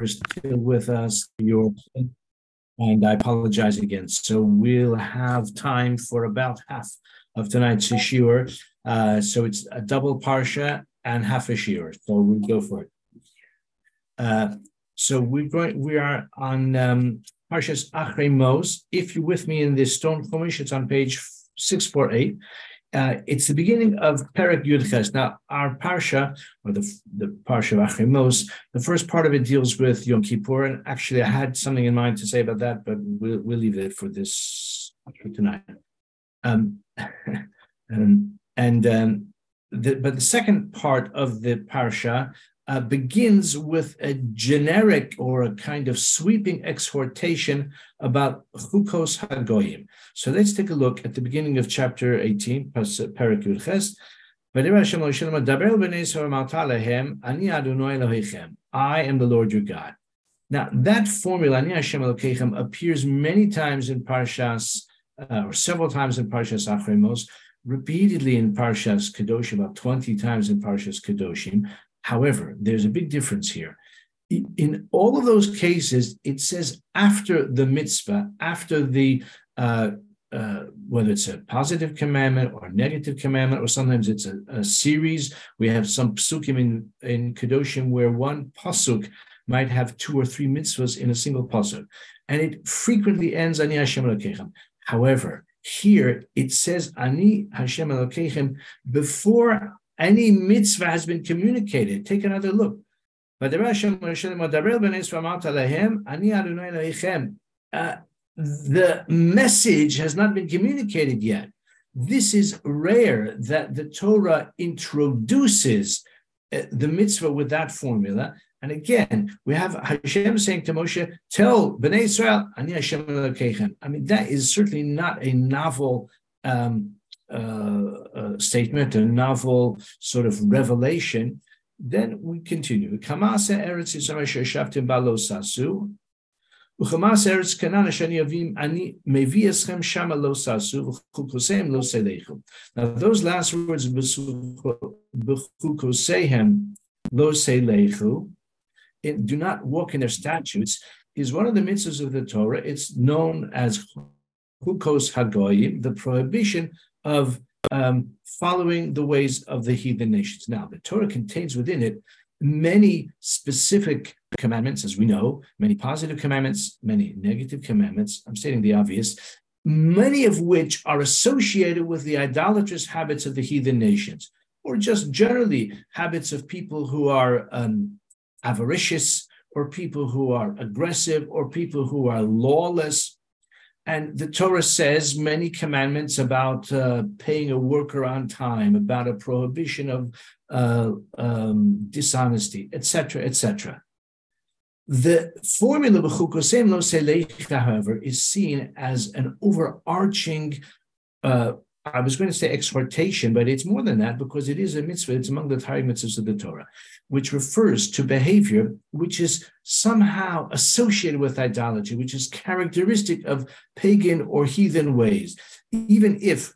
You're still with us, and I apologize again. So we'll have time for about half of tonight's shiur. So it's a double parsha and half a shiur. So we'll go for it. So we are on Parshas Acharei Mos. If you're with me in this Stone Chumash, it's on page 648. It's the beginning of Perak Yudhas. Now, our Parsha, or the Parsha of Acharei Mos, the first part of it deals with Yom Kippur, and actually I had something in mind to say about that, but we'll leave it for this tonight. But the second part of the Parsha begins with a generic or a kind of sweeping exhortation about Chukos HaGoyim. So let's take a look at the beginning of chapter 18, Perek Yudches. I am the Lord your God. Now that formula, Ani Hashem Elokechem, appears many times in Parshas, or several times in Parshas Acharei Mos, repeatedly in Parshas Kedoshim, about 20 times in Parshas Kedoshim. However, there's a big difference here. In all of those cases, it says after the mitzvah, after the, whether it's a positive commandment or a negative commandment, or sometimes it's a series. We have some psukim in Kedoshim where one pasuk might have two or three mitzvahs in a single pasuk. And it frequently ends, Ani Hashem Elokechem. However, here it says, Ani Hashem Elokechem, before any mitzvah has been communicated. Take another look. The message has not been communicated yet. This is rare that the Torah introduces the mitzvah with that formula. And again, we have Hashem saying to Moshe, tell B'nai Israel, Ani Hashem Elokechem. I mean, that is certainly not a novel statement, a novel sort of revelation. Then we continue. Now, those last words, do not walk in their statutes, is one of the mitzvahs of the Torah. It's known as Chukos HaGoyim, the prohibition of following the ways of the heathen nations. Now, the Torah contains within it many specific commandments, as we know, many positive commandments, many negative commandments. I'm stating the obvious, many of which are associated with the idolatrous habits of the heathen nations, or just generally habits of people who are avaricious, or people who are aggressive, or people who are lawless. And the Torah says many commandments about paying a worker on time, about a prohibition of dishonesty, etc., etc. The formula of Chukosem Lo Selecha, however, is seen as an overarching, I was going to say exhortation, but it's more than that because it is a mitzvah. It's among the Targum mitzvahs of the Torah, which refers to behavior which is somehow associated with idolatry, which is characteristic of pagan or heathen ways. Even if,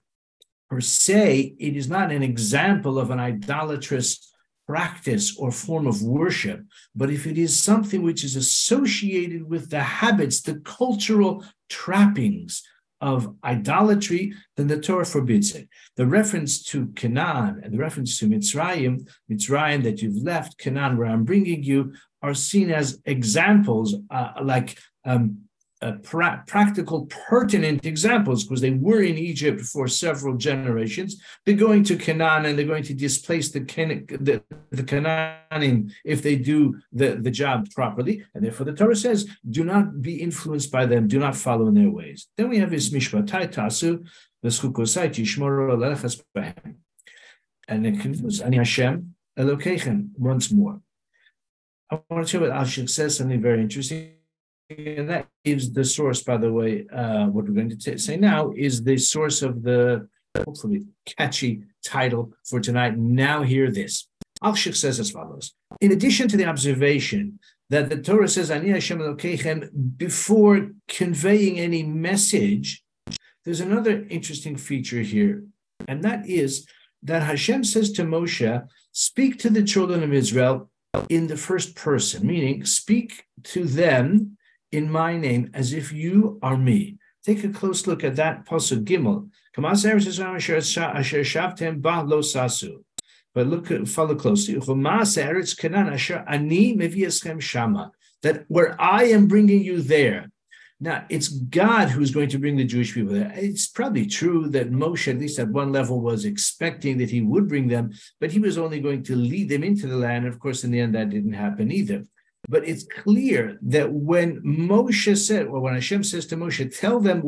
per se, it is not an example of an idolatrous practice or form of worship, but if it is something which is associated with the habits, the cultural trappings of idolatry, then the Torah forbids it. The reference to Canaan and the reference to Mitzrayim that you've left, Canaan where I'm bringing you, are seen as examples, practical, pertinent examples, because they were in Egypt for several generations. They're going to Canaan and they're going to displace the Canaanim if they do the job properly. And therefore the Torah says, do not be influenced by them, do not follow in their ways. Then we have his mishpatai tasu, v'schukosai tishmoro lechas b'hem. And it concludes, Ani Hashem Elokechem, once more. I want to share with Alshikh says something very interesting. And that is the source, by the way, what we're going to say now is the source of the hopefully catchy title for tonight. Now hear this. Alshikh says as follows. In addition to the observation that the Torah says, Ani Hashem Elokechem, before conveying any message, there's another interesting feature here. And that is that Hashem says to Moshe, speak to the children of Israel in the first person, meaning speak to them in my name as if you are me. Take a close look at that pasuk Gimel. But look, follow closely. That where I am bringing you there. Now, it's God who's going to bring the Jewish people there. It's probably true that Moshe, at least at one level, was expecting that he would bring them, but he was only going to lead them into the land. Of course, in the end, that didn't happen either. But it's clear that when Moshe said, or when Hashem says to Moshe, tell them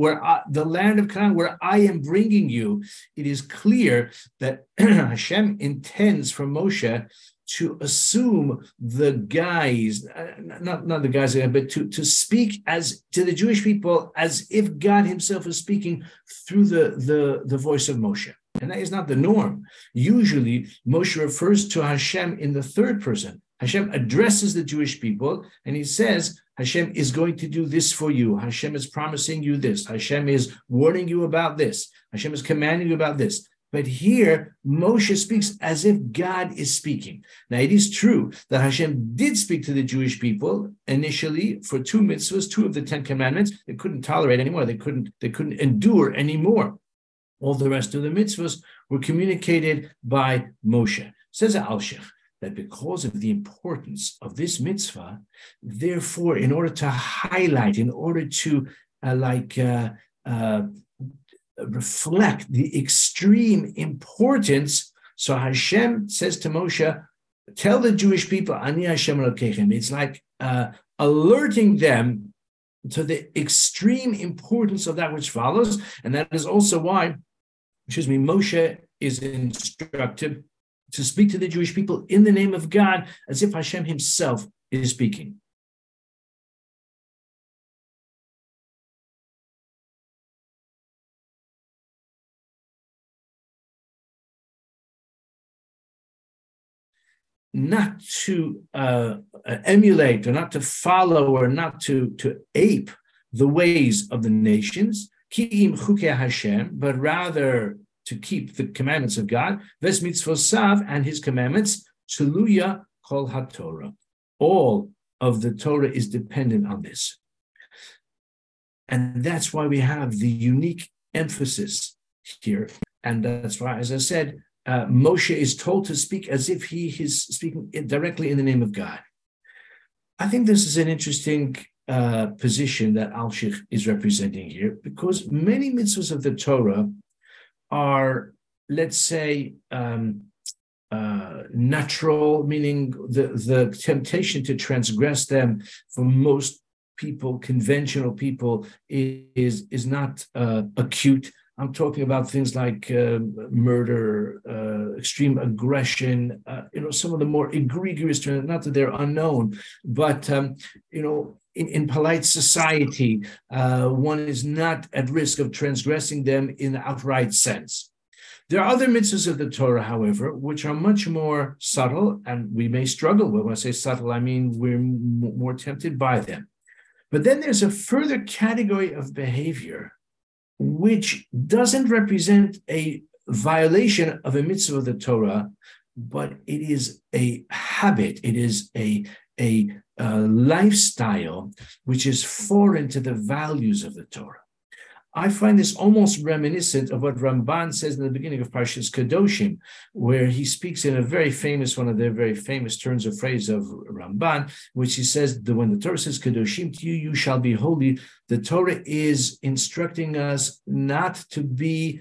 the land of Canaan where I am bringing you, it is clear that Hashem intends for Moshe to assume the guise, not the guise, but to speak as to the Jewish people as if God himself is speaking through the voice of Moshe. And that is not the norm. Usually, Moshe refers to Hashem in the third person. Hashem addresses the Jewish people and he says, Hashem is going to do this for you. Hashem is promising you this. Hashem is warning you about this. Hashem is commanding you about this. But here, Moshe speaks as if God is speaking. Now, it is true that Hashem did speak to the Jewish people initially for two mitzvahs, two of the Ten Commandments. They couldn't tolerate anymore. They couldn't endure anymore. All the rest of the mitzvahs were communicated by Moshe. Says Alshikh, that because of the importance of this mitzvah, therefore, in order to highlight, in order to reflect the extreme importance, so Hashem says to Moshe, tell the Jewish people, Ani Hashem Elokechem. It's like alerting them to the extreme importance of that which follows. And that is also why, Moshe is instructed to speak to the Jewish people in the name of God as if Hashem himself is speaking. Not to emulate or not to follow or not to ape the ways of the nations, ki'im chukei Hashem, but rather to keep the commandments of God, ves mitzvosav, and his commandments, tzeluya kol haTorah. All of the Torah is dependent on this. And that's why we have the unique emphasis here. And that's why, as I said, Moshe is told to speak as if he is speaking directly in the name of God. I think this is an interesting position that Alshikh is representing here, because many mitzvahs of the Torah are, let's say, natural, meaning the temptation to transgress them for most people, conventional people, is not acute. I'm talking about things like murder, extreme aggression, some of the more egregious terms, not that they're unknown, but, in polite society, one is not at risk of transgressing them in the outright sense. There are other mitzvahs of the Torah, however, which are much more subtle, and we may struggle with. When I say subtle, I mean we're more tempted by them. But then there's a further category of behavior which doesn't represent a violation of a mitzvah of the Torah, but it is a habit, it is a lifestyle which is foreign to the values of the Torah. I find this almost reminiscent of what Ramban says in the beginning of Parshas Kedoshim, where he speaks in a very famous, one of their very famous turns of phrase of Ramban, which he says that when the Torah says Kedoshim to you, you shall be holy. The Torah is instructing us not to be,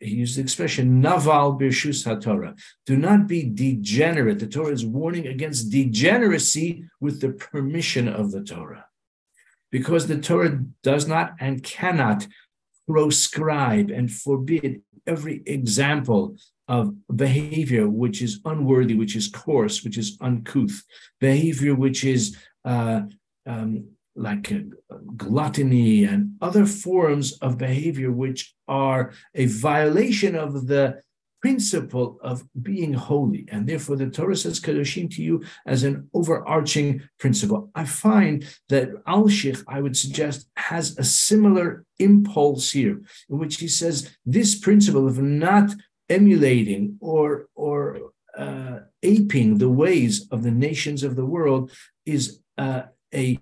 he used the expression, naval birshus haTorah. Do not be degenerate. The Torah is warning against degeneracy with the permission of the Torah, because the Torah does not and cannot proscribe and forbid every example of behavior which is unworthy, which is coarse, which is uncouth, behavior which is like gluttony and other forms of behavior which are a violation of the principle of being holy, and therefore the Torah says Kedoshim to you as an overarching principle. I find that Alshikh, I would suggest, has a similar impulse here, in which he says this principle of not emulating or aping the ways of the nations of the world is a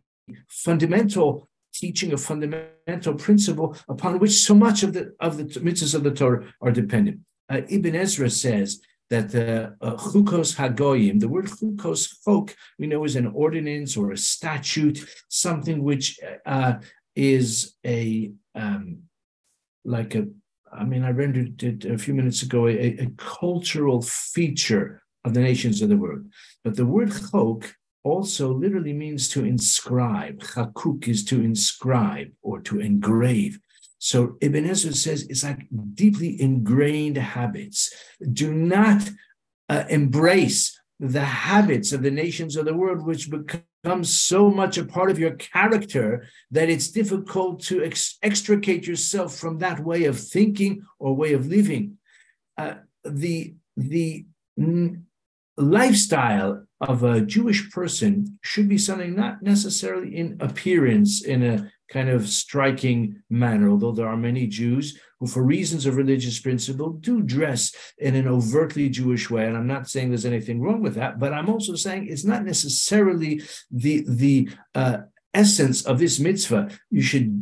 fundamental teaching, a fundamental principle upon which so much of the mitzvahs of the Torah are dependent. Ibn Ezra says that Chukos HaGoyim, the word Chukos Chok, we know, is an ordinance or a statute, something which is a like a, I mean, I rendered it a few minutes ago, a cultural feature of the nations of the world. But the word Chok also literally means to inscribe. Chakuk is to inscribe or to engrave. So Ibn Ezra says it's like deeply ingrained habits. Do not embrace the habits of the nations of the world, which become so much a part of your character that it's difficult to extricate yourself from that way of thinking or way of living. The lifestyle of a Jewish person should be something not necessarily in appearance, in a kind of striking manner, although there are many Jews who, for reasons of religious principle, do dress in an overtly Jewish way. And I'm not saying there's anything wrong with that, but I'm also saying it's not necessarily the essence of this mitzvah. You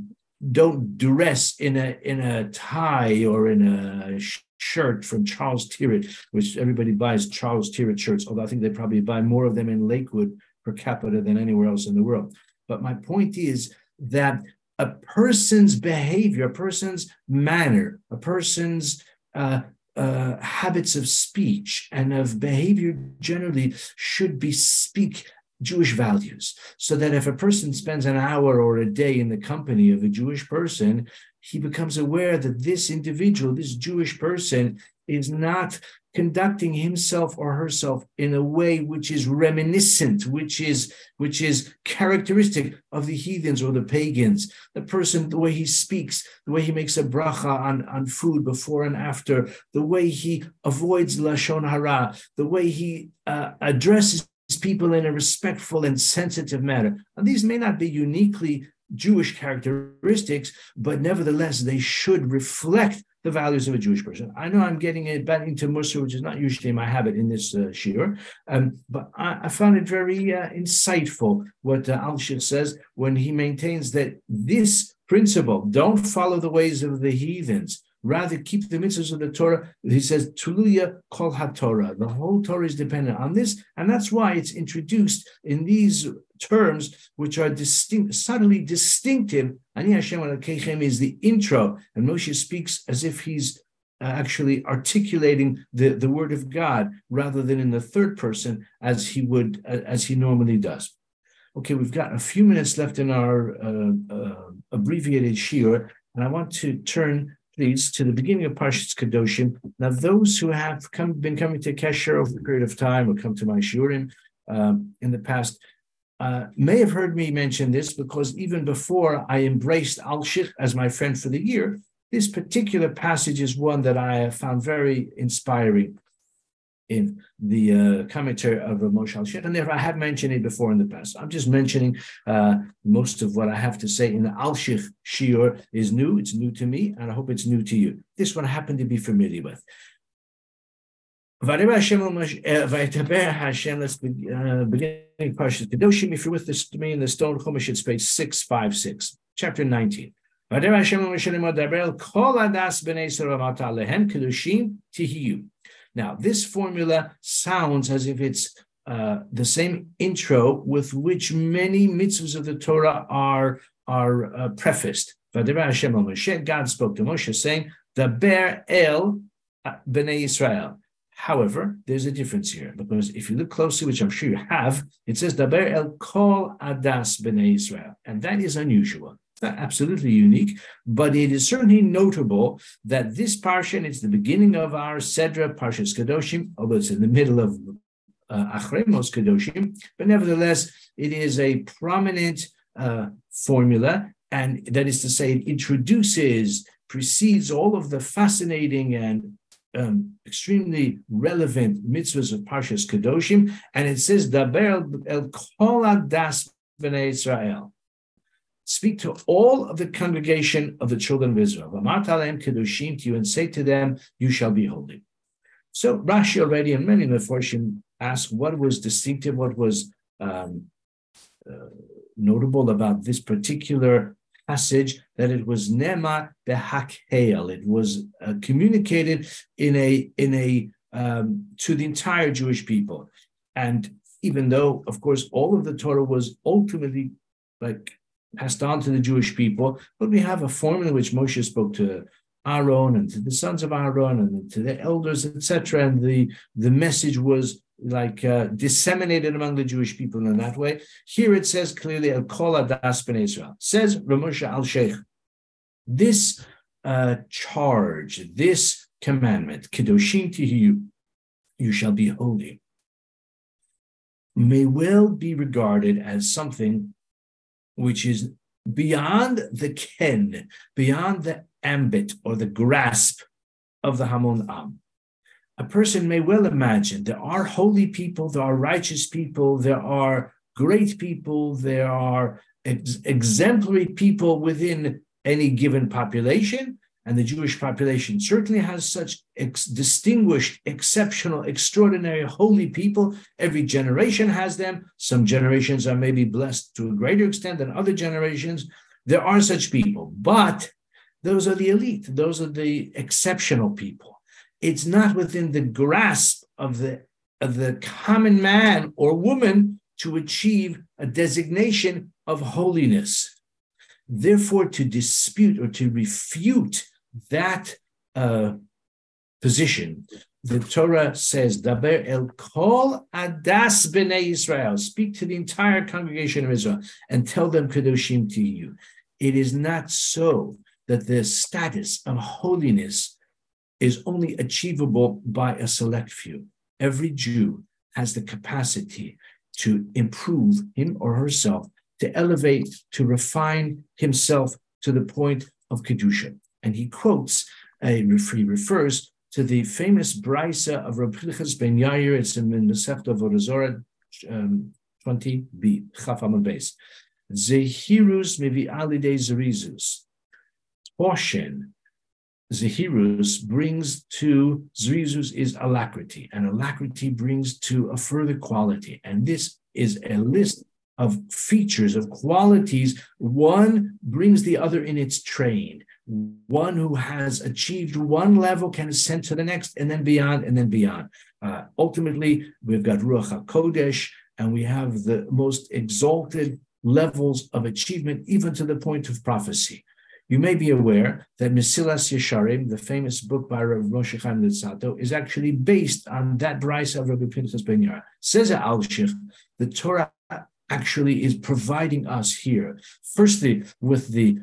don't dress in a tie or in a shirt from Charles Tyrwhitt, which everybody buys Charles Tyrwhitt shirts, although I think they probably buy more of them in Lakewood per capita than anywhere else in the world. But my point is that a person's behavior, a person's manner, a person's habits of speech and of behavior generally should speak Jewish values, so that if a person spends an hour or a day in the company of a Jewish person, he becomes aware that this individual, this Jewish person, is not conducting himself or herself in a way which is reminiscent, which is characteristic of the heathens or the pagans. The person, the way he speaks, the way he makes a bracha on food before and after, the way he avoids lashon hara, the way he addresses people in a respectful and sensitive manner. And these may not be uniquely Jewish characteristics, but nevertheless, they should reflect the values of a Jewish person. I know I'm getting it back into Mussar, which is not usually my habit in this shiur, but I found it very insightful what Alshikh says when he maintains that this principle, don't follow the ways of the heathens, rather keep the mitzvahs of the Torah. He says, Tuluya kol ha-Torah. The whole Torah is dependent on this, and that's why it's introduced in these terms which are distinct, subtly distinctive. Ani Hashem Elokeichem is the intro, and Moshe speaks as if he's actually articulating the word of God rather than in the third person as he normally does. Okay, we've got a few minutes left in our abbreviated shiur, and I want to turn, please, to the beginning of Parshas Kedoshim. Now, those who have been coming to Kesher over a period of time or come to my shiurim in the past may have heard me mention this, because even before I embraced Alshikh as my friend for the year, this particular passage is one that I have found very inspiring in the commentary of Rabbi Moshe Alshikh, and therefore I have mentioned it before in the past. I'm just mentioning most of what I have to say in the Alshikh shiur is new. It's new to me, and I hope it's new to you. This one I happen to be familiar with. Let's begin Parshas Kedoshim. If you're with this to me in the Stone Chumash, it's page 656, chapter 19. Now, this formula sounds as if it's the same intro with which many mitzvahs of the Torah are prefaced. V'adabra Hashem el Moshe, God spoke to Moshe, saying, "Daber el B'nai Israel." However, there's a difference here, because if you look closely, which I'm sure you have, it says "Daber el kol adas B'nai Israel," and that is unusual. It's not absolutely unique, but it is certainly notable that this parsha, and it's the beginning of our Sedra, Parshas Kedoshim, although it's in the middle of Acharei Mos Kedoshim, but nevertheless, it is a prominent formula, and that is to say, it precedes all of the fascinating and extremely relevant mitzvahs of Parshas Kedoshim, and it says, Daber el kol hadas b'nei Israel. Speak to all of the congregation of the children of Israel. V'amart aleim kedoshim to you, and say to them, you shall be holy. So Rashi already and many in the Meforshim asked what was distinctive, what was notable about this particular passage, that it was nema behakheil. It was communicated to the entire Jewish people. And even though, of course, all of the Torah was ultimately passed on to the Jewish people, but we have a form in which Moshe spoke to Aaron and to the sons of Aaron and to the elders, etc. And the message was disseminated among the Jewish people in that way. Here it says clearly, El Kol Hadas B'nei Israel. Says Rav Moshe Alshikh, this charge, this commandment, Kedoshim to you, you shall be holy, may well be regarded as something which is beyond the ken, beyond the ambit or the grasp of the Hamon Am. A person may well imagine there are holy people, there are righteous people, there are great people, there are exemplary people within any given population, and the Jewish population certainly has such distinguished, exceptional, extraordinary, holy people. Every generation has them. Some generations are maybe blessed to a greater extent than other generations. There are such people, but those are the elite. Those are the exceptional people. It's not within the grasp of the common man or woman to achieve a designation of holiness. Therefore, to dispute or to refute that position, the Torah says, Daber el kol hadas b'nei Israel. Speak to the entire congregation of Israel and tell them Kedoshim to you. It is not so that the status of holiness is only achievable by a select few. Every Jew has the capacity to improve him or herself, to elevate, to refine himself to the point of Kedusha. And he quotes, he refers to the famous Brisa of Rabbi Pinchas ben Yair. It's in Masechta Avodah Zarah 20b, Chaf Amud Beis. Zehirus mevi'a lidei zerizus. Caution, zehirus brings to, zerizus is alacrity, and alacrity brings to a further quality. And this is a list of features, of qualities. One brings the other in its train. One who has achieved one level can ascend to the next, and then beyond, and then beyond. Ultimately, we've got Ruach HaKodesh, and we have the most exalted levels of achievement, even to the point of prophecy. You may be aware that Mesilas Yesharim, the famous book by Rabbi Moshe Chaim Luzzatto, is actually based on that brisa of Rabbi Pinchas ben Yair. Says Alshikh, the Torah actually is providing us here, firstly, with the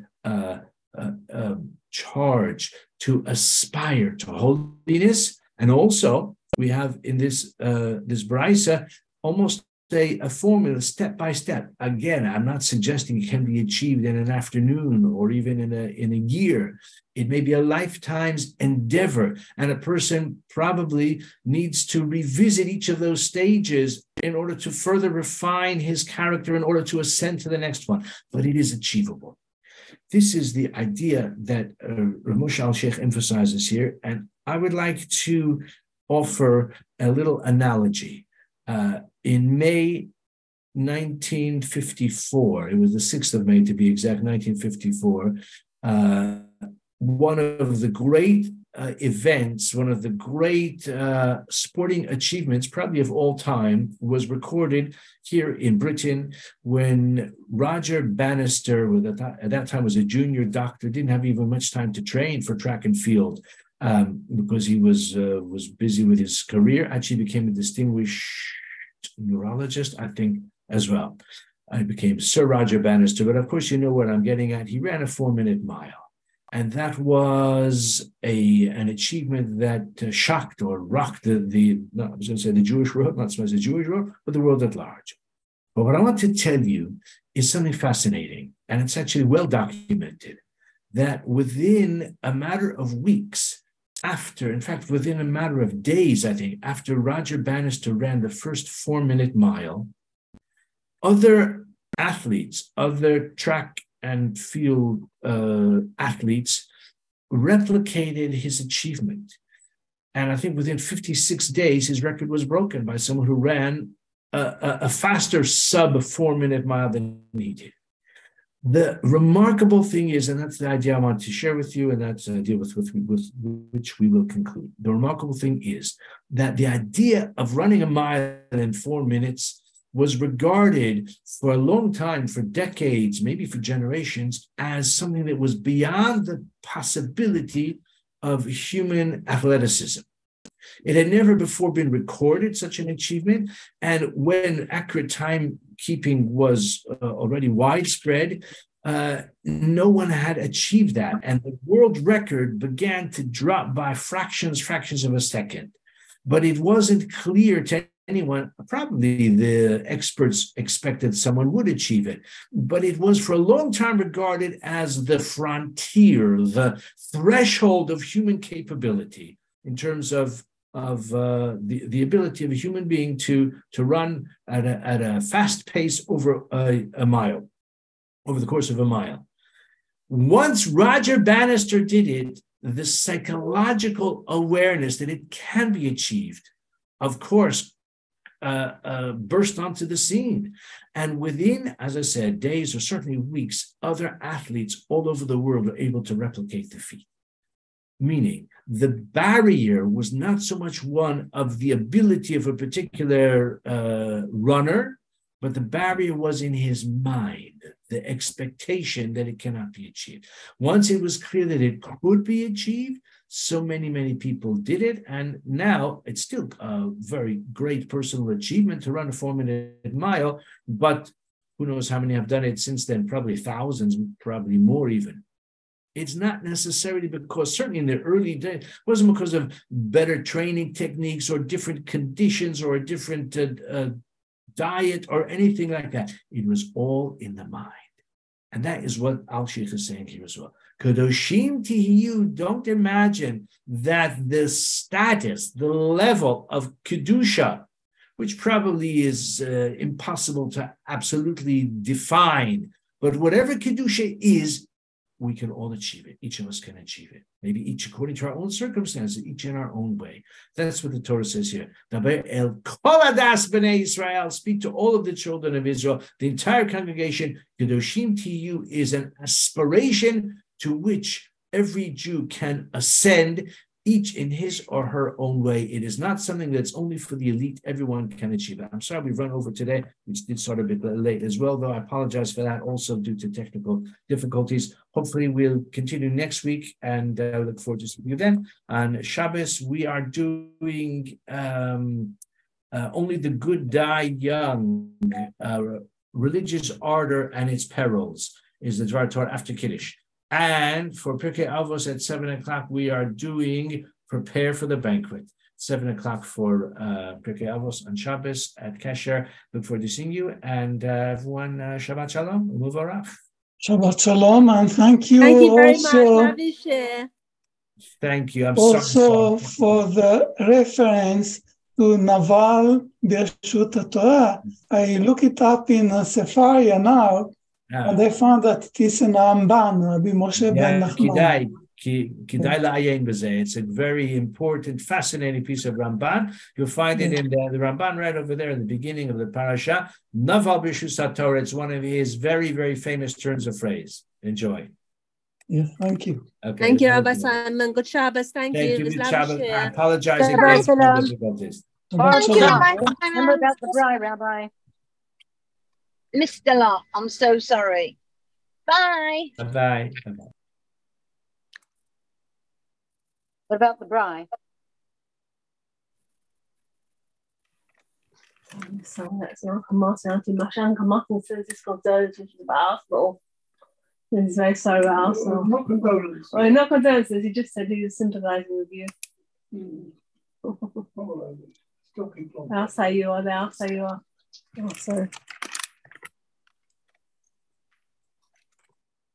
charge to aspire to holiness, and also we have in this brisa almost a formula, step by step. Again, I'm not suggesting it can be achieved in an afternoon or even in a year. It may be a lifetime's endeavor, and a person probably needs to revisit each of those stages in order to further refine his character, in order to ascend to the next one. But it is achievable. This is the idea that Rav Moshe Alshikh emphasizes here, and I would like to offer a little analogy. In May 1954, it was the 6th of May to be exact, 1954, one of the great events, one of the great sporting achievements, probably of all time, was recorded here in Britain when Roger Bannister, who at that time was a junior doctor, didn't have even much time to train for track and field, because he was busy with his career. Actually became a distinguished neurologist, I think, as well. I became Sir Roger Bannister, but of course you know what I'm getting at. He ran a 4-minute mile, and that was an achievement that shocked or rocked the Jewish world, not so much the Jewish world, but the world at large. But what I want to tell you is something fascinating, and it's actually well documented, that within a matter of weeks, after, in fact, within a matter of days, I think, after Roger Bannister ran the first 4-minute mile, other athletes, other track and field athletes replicated his achievement. And I think within 56 days, his record was broken by someone who ran a faster sub-4-minute mile than he did. The remarkable thing is, and that's the idea I want to share with you, and that's the idea with which we will conclude. The remarkable thing is that the idea of running a mile in 4 minutes was regarded for a long time, for decades, maybe for generations, as something that was beyond the possibility of human athleticism. It had never before been recorded, such an achievement, and when accurate timekeeping was already widespread, no one had achieved that, and the world record began to drop by fractions of a second. But it wasn't clear to anyone, probably the experts expected someone would achieve it, but it was for a long time regarded as the frontier, the threshold of human capability in terms of the ability of a human being to run at a fast pace over a mile, over the course of a mile. Once Roger Bannister did it, the psychological awareness that it can be achieved, of course, burst onto the scene. And within, as I said, days or certainly weeks, other athletes all over the world were able to replicate the feat. Meaning, the barrier was not so much one of the ability of a particular runner, but the barrier was in his mind, the expectation that it cannot be achieved. Once it was clear that it could be achieved, so many people did it. And now it's still a very great personal achievement to run a 4-minute mile, but who knows how many have done it since then, probably thousands, probably more even. It's not necessarily because, certainly in the early days, it wasn't because of better training techniques or different conditions or a different diet or anything like that. It was all in the mind. And that is what Alshikh is saying here as well. Kedoshim tihiyu, don't imagine that the status, the level of Kedusha, which probably is impossible to absolutely define, but whatever Kedusha is, we can all achieve it. Each of us can achieve it. Maybe each according to our own circumstances, each in our own way. That's what the Torah says here. B'nai Israel, speak to all of the children of Israel, the entire congregation. Kedoshim Tiyu is an aspiration to which every Jew can ascend, each in his or her own way. It is not something that's only for the elite. Everyone can achieve it. I'm sorry we've run over today. We did start a bit late as well, though I apologize for that, also due to technical difficulties. Hopefully we'll continue next week, and I look forward to seeing you then. On Shabbos, we are doing only the good die young, religious ardor and its perils is the Dvar Torah after Kiddush. And for Pirkei Alvos at 7:00, we are doing prepare for the banquet. 7:00 for Pirkei Alvos on Shabbos at Kesher. Look forward to seeing you, and everyone, Shabbat Shalom, Muvarach. Shabbat Shalom, and thank you. Thank you very much, Rabbi Sheikh. Thank you. I'm sorry for the reference to Naval Bereshut Torah. I look it up in Sefaria now, and I found that it is in Ramban, Rabbi Moshe ben Nachman. It's a very important, fascinating piece of Ramban. You'll find it in the Ramban right over there in the beginning of the Parasha. Naval Bereshut Torah, it's one of his very, very famous turns of phrase. Enjoy. Yeah, thank you. Okay, thank you, Rabbi Simon. Good Shabbos. Thank you. Good Shabbos. I apologize again for the difficulties. Thank you, Rabbi Simon. Remember about the bride, Rabbi. Mr. Law, I'm so sorry. Bye. Bye-bye. Bye-bye. What about the bride? So that's Uncle Martin. Uncle Martin says he's got donuts, which is about Arsenal. He's very sorry about Arsenal. Not condolences. Well, not condolences. He just said he was sympathising with you. I'll say you are there. I'll say you are. Oh, sorry.